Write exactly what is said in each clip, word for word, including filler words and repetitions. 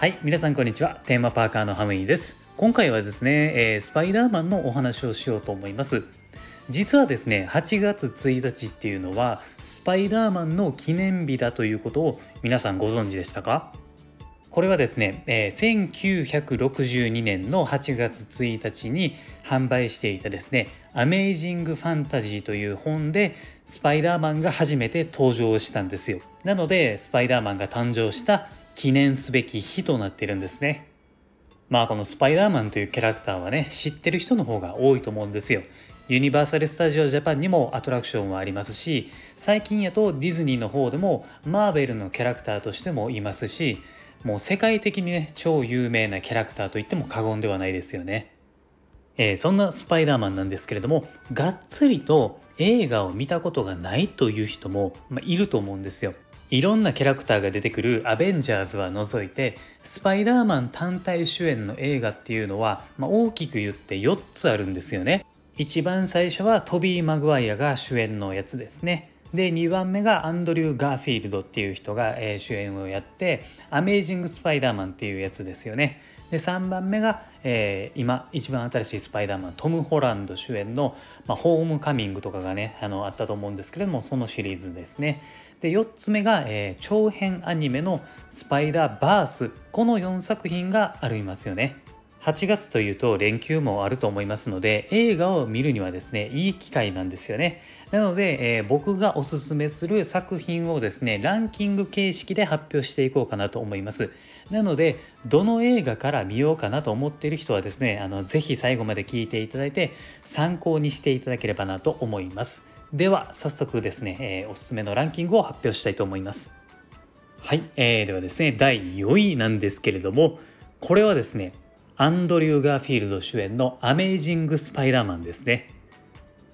はい、皆さんこんにちは。テーマパーカーのハムイです。今回はですね、えー、スパイダーマンのお話をしようと思います。実はですね、はちがつついたちっていうのはスパイダーマンの記念日だということを皆さんご存知でしたか？これはですね、えー、せんきゅうひゃくろくじゅうにねんのはちがつついたちに販売していたですね、アメイジングファンタジーという本でスパイダーマンが初めて登場したんですよ。なので、スパイダーマンが誕生した記念すべき日となっているんですね。まあこのスパイダーマンというキャラクターはね、知ってる人の方が多いと思うんですよ。ユニバーサル・スタジオ・ジャパンにもアトラクションはありますし、最近やとディズニーの方でもマーベルのキャラクターとしてもいますし、もう世界的にね、超有名なキャラクターといっても過言ではないですよね。えー、そんなスパイダーマンなんですけれども、がっつりと映画を見たことがないという人も、まあ、いると思うんですよ。いろんなキャラクターが出てくるアベンジャーズは除いて、スパイダーマン単体主演の映画っていうのは、まあ、大きく言ってよっつあるんですよね。一番最初はトビー・マグワイアが主演のやつですね。で、にばんめがアンドリュー・ガーフィールドっていう人が主演をやって、アメイジング・スパイダーマンっていうやつですよね。で、さんばんめが、えー、今一番新しいスパイダーマン、トム・ホランド主演の、まあ、ホームカミングとかがね、あの、あったと思うんですけれども、そのシリーズですね。で、よっつめが、えー、長編アニメのスパイダーバース。このよんさくひんがありますよね。はちがつというと連休もあると思いますので、映画を見るにはですね、いい機会なんですよね。なので、えー、僕がおすすめする作品をですね、ランキング形式で発表していこうかなと思います。なので、どの映画から見ようかなと思っている人はですね、あのぜひ最後まで聞いていただいて参考にしていただければなと思います。では早速ですね、えー、おすすめのランキングを発表したいと思います。はい、えー、ではですね、だいよんいなんですけれども、これはですね、アンドリュー・ガーフィールド主演のアメイジング・スパイダーマンですね。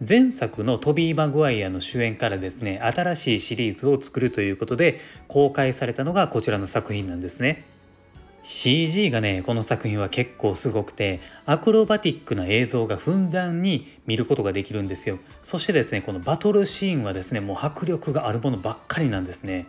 前作のトビー・マグワイアの主演からですね、新しいシリーズを作るということで公開されたのがこちらの作品なんですね。シージー がね、この作品は結構すごくて、アクロバティックな映像がふんだんに見ることができるんですよ。そしてですね、このバトルシーンはですね、もう迫力があるものばっかりなんですね。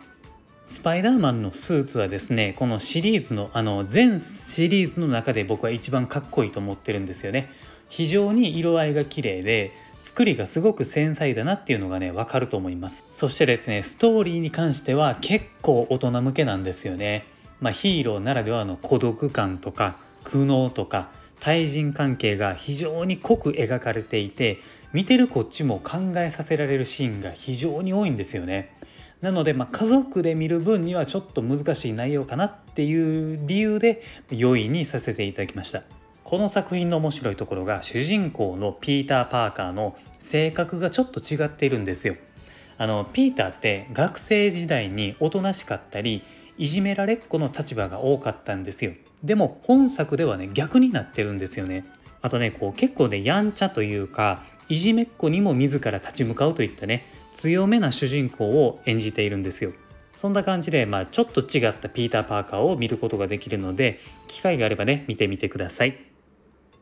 スパイダーマンのスーツはですね、このシリーズの、あの全シリーズの中で僕は一番かっこいいと思ってるんですよね。非常に色合いが綺麗で、作りがすごく繊細だなっていうのがね、わかると思います。そしてですね、ストーリーに関しては結構大人向けなんですよね。まあ、ヒーローならではの孤独感とか苦悩とか対人関係が非常に濃く描かれていて、見てるこっちも考えさせられるシーンが非常に多いんですよね。なので、まあ、家族で見る分にはちょっと難しい内容かなっていう理由でよんいにさせていただきました。この作品の面白いところが、主人公のピーター・パーカーの性格がちょっと違っているんですよ。あのピーターって学生時代におとなしかったり、いじめられっ子の立場が多かったんですよ。でも本作ではね、逆になってるんですよね。あとね、こう結構ね、やんちゃというか、いじめっ子にも自ら立ち向かうといったね、強めな主人公を演じているんですよ。そんな感じで、まあ、ちょっと違ったピーター・パーカーを見ることができるので、機会があればね、見てみてください。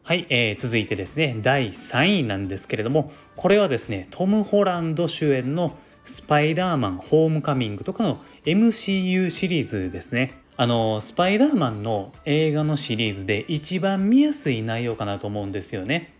はい、えー、続いてですね、だいさんいなんですけれども、これはですね、トム・ホランド主演のスパイダーマンホームカミングとかの エムシーユー シリーズですね。あのスパイダーマンの映画のシリーズで一番見やすい内容かなと思うんですよね。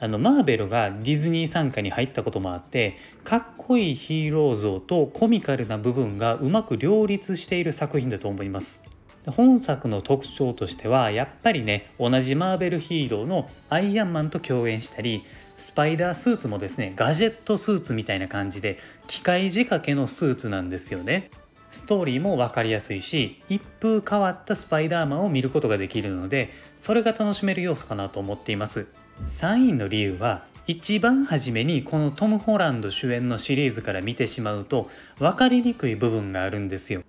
あのマーベルがディズニー傘下に入ったこともあって、かっこいいヒーロー像とコミカルな部分がうまく両立している作品だと思います。本作の特徴としては、やっぱりね、同じマーベルヒーローのアイアンマンと共演したり、スパイダースーツもですね、ガジェットスーツみたいな感じで機械仕掛けのスーツなんですよね。ストーリーも分かりやすいし、一風変わったスパイダーマンを見ることができるので、それが楽しめる要素かなと思っています。さんいの理由は、一番初めにこのトム・ホランド主演のシリーズから見てしまうと分かりにくい部分があるんですよ。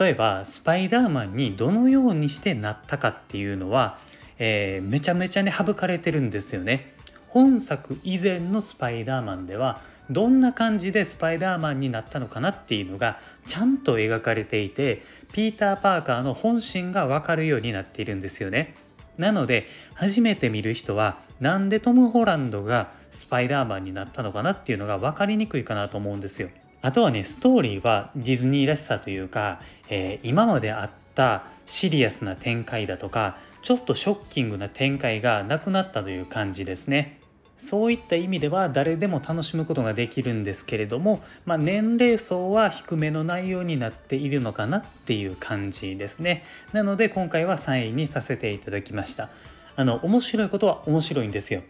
例えばスパイダーマンにどのようにしてなったかっていうのは、えー、めちゃめちゃね、省かれてるんですよね。本作以前のスパイダーマンではどんな感じでスパイダーマンになったのかなっていうのがちゃんと描かれていて、ピーター・パーカーの本心がわかるようになっているんですよね。なので、初めて見る人はなんでトム・ホランドがスパイダーマンになったのかなっていうのが分かりにくいかなと思うんですよ。あとはね、ストーリーはディズニーらしさというか、えー、今まであったシリアスな展開だとか、ちょっとショッキングな展開がなくなったという感じですね。そういった意味では誰でも楽しむことができるんですけれども、まあ、年齢層は低めの内容になっているのかなっていう感じですね。なので今回はさんいにさせていただきました。あの面白いことは面白いんですよ。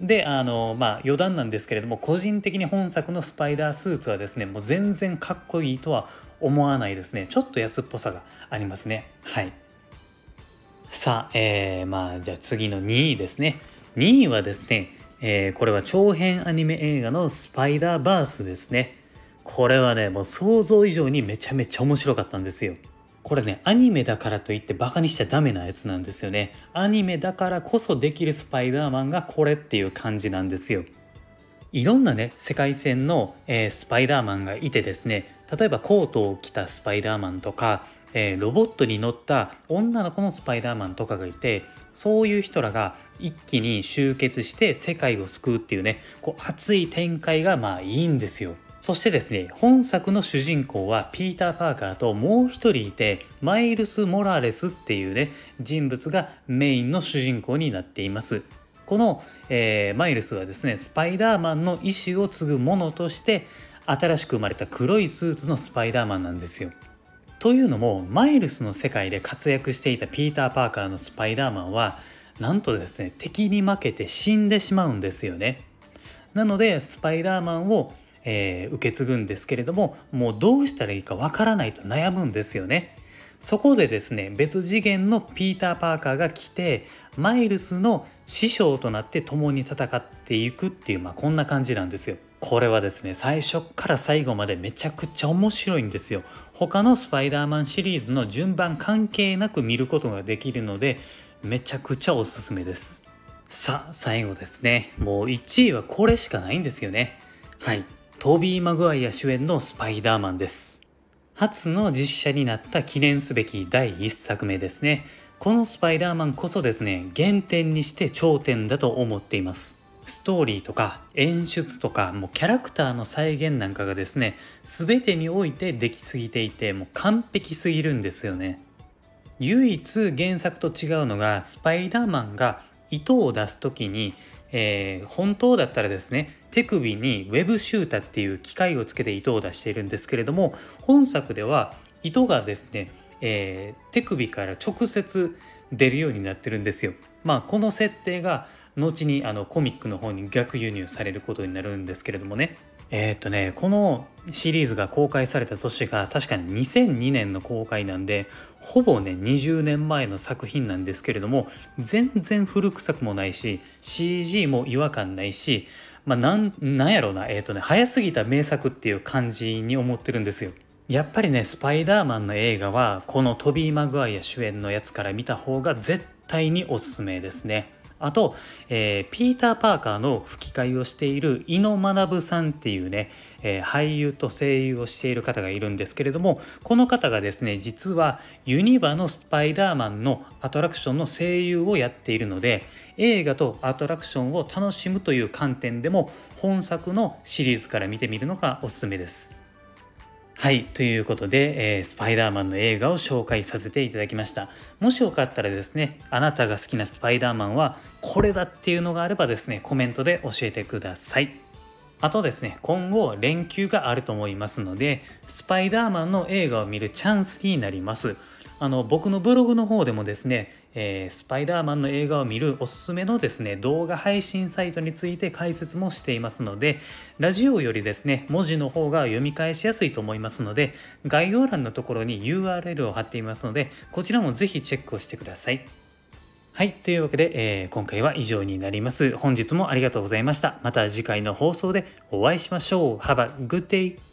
で、あのまあ余談なんですけれども、個人的に本作のスパイダースーツはですね、もう全然かっこいいとは思わないですね。ちょっと安っぽさがありますね。はい。さあ、えー、まあじゃあ次のにいですね。にいはですね、えー、これは長編アニメ映画のスパイダーバースですね。これはね、もう想像以上にめちゃめちゃ面白かったんですよ。これね、アニメだからといってバカにしちゃダメなやつなんですよね。アニメだからこそできるスパイダーマンがこれっていう感じなんですよ。いろんなね、世界線の、えー、スパイダーマンがいてですね、例えばコートを着たスパイダーマンとか、えー、ロボットに乗った女の子のスパイダーマンとかがいて、そういう人らが一気に集結して世界を救うっていうね、こう熱い展開がまあいいんですよ。そしてですね、本作の主人公はピーター・パーカーともう一人いて、マイルス・モラレスっていうね、人物がメインの主人公になっています。この、えー、マイルスはですね、スパイダーマンの意志を継ぐ者として、新しく生まれた黒いスーツのスパイダーマンなんですよ。というのも、マイルスの世界で活躍していたピーター・パーカーのスパイダーマンは、なんとですね、敵に負けて死んでしまうんですよね。なので、スパイダーマンをえー、受け継ぐんですけれども、もうどうしたらいいかわからないと悩むんですよね。そこでですね、別次元のピーター・パーカーが来て、マイルスの師匠となって共に戦っていくっていう、まあこんな感じなんですよ。これはですね、最初から最後までめちゃくちゃ面白いんですよ。他のスパイダーマンシリーズの順番関係なく見ることができるので、めちゃくちゃおすすめです。さあ、最後ですね。もういちいはこれしかないんですよね。はい。トビー・マグワイア主演のスパイダーマンです。初の実写になった記念すべきだいいっさくめですね。このスパイダーマンこそですね、原点にして頂点だと思っています。ストーリーとか演出とか、もうキャラクターの再現なんかがですね、全てにおいてできすぎていて、もう完璧すぎるんですよね。唯一原作と違うのが、スパイダーマンが糸を出すときに、えー、本当だったらですね、手首にウェブシューターっていう機械をつけて糸を出しているんですけれども、本作では糸がですね、えー、手首から直接出るようになってるんですよ。まあこの設定が後にあのコミックの方に逆輸入されることになるんですけれどもね。えー、っとねこのシリーズが公開された年が確かににせんにねんの公開なんで、ほぼねにじゅうねんまえの作品なんですけれども、全然古臭くもないし シージー も違和感ないし、まあ、なんなんやろうな、えー、っとね早すぎた名作っていう感じに思ってるんですよ。やっぱりね、スパイダーマンの映画はこのトビー・マグワイア主演のやつから見た方が絶対におすすめですね。あと、えー、ピーター・パーカーの吹き替えをしている井野学さんっていうね、えー、俳優と声優をしている方がいるんですけれども、この方がですね、実はユニバのスパイダーマンのアトラクションの声優をやっているので、映画とアトラクションを楽しむという観点でも本作のシリーズから見てみるのがおすすめです。はい、ということで、えー、スパイダーマンの映画を紹介させていただきました。もしよかったらですね、あなたが好きなスパイダーマンはこれだっていうのがあればですね、コメントで教えてください。あとですね、今後連休があると思いますので、スパイダーマンの映画を見るチャンスになります。あの僕のブログの方でもですね、えー、スパイダーマンの映画を見るおすすめのですね、動画配信サイトについて解説もしていますので、ラジオよりですね、文字の方が読み返しやすいと思いますので、概要欄のところに ユーアールエル を貼っていますので、こちらもぜひチェックをしてください。はい、というわけで、えー、今回は以上になります。本日もありがとうございました。また次回の放送でお会いしましょう。Have a good day!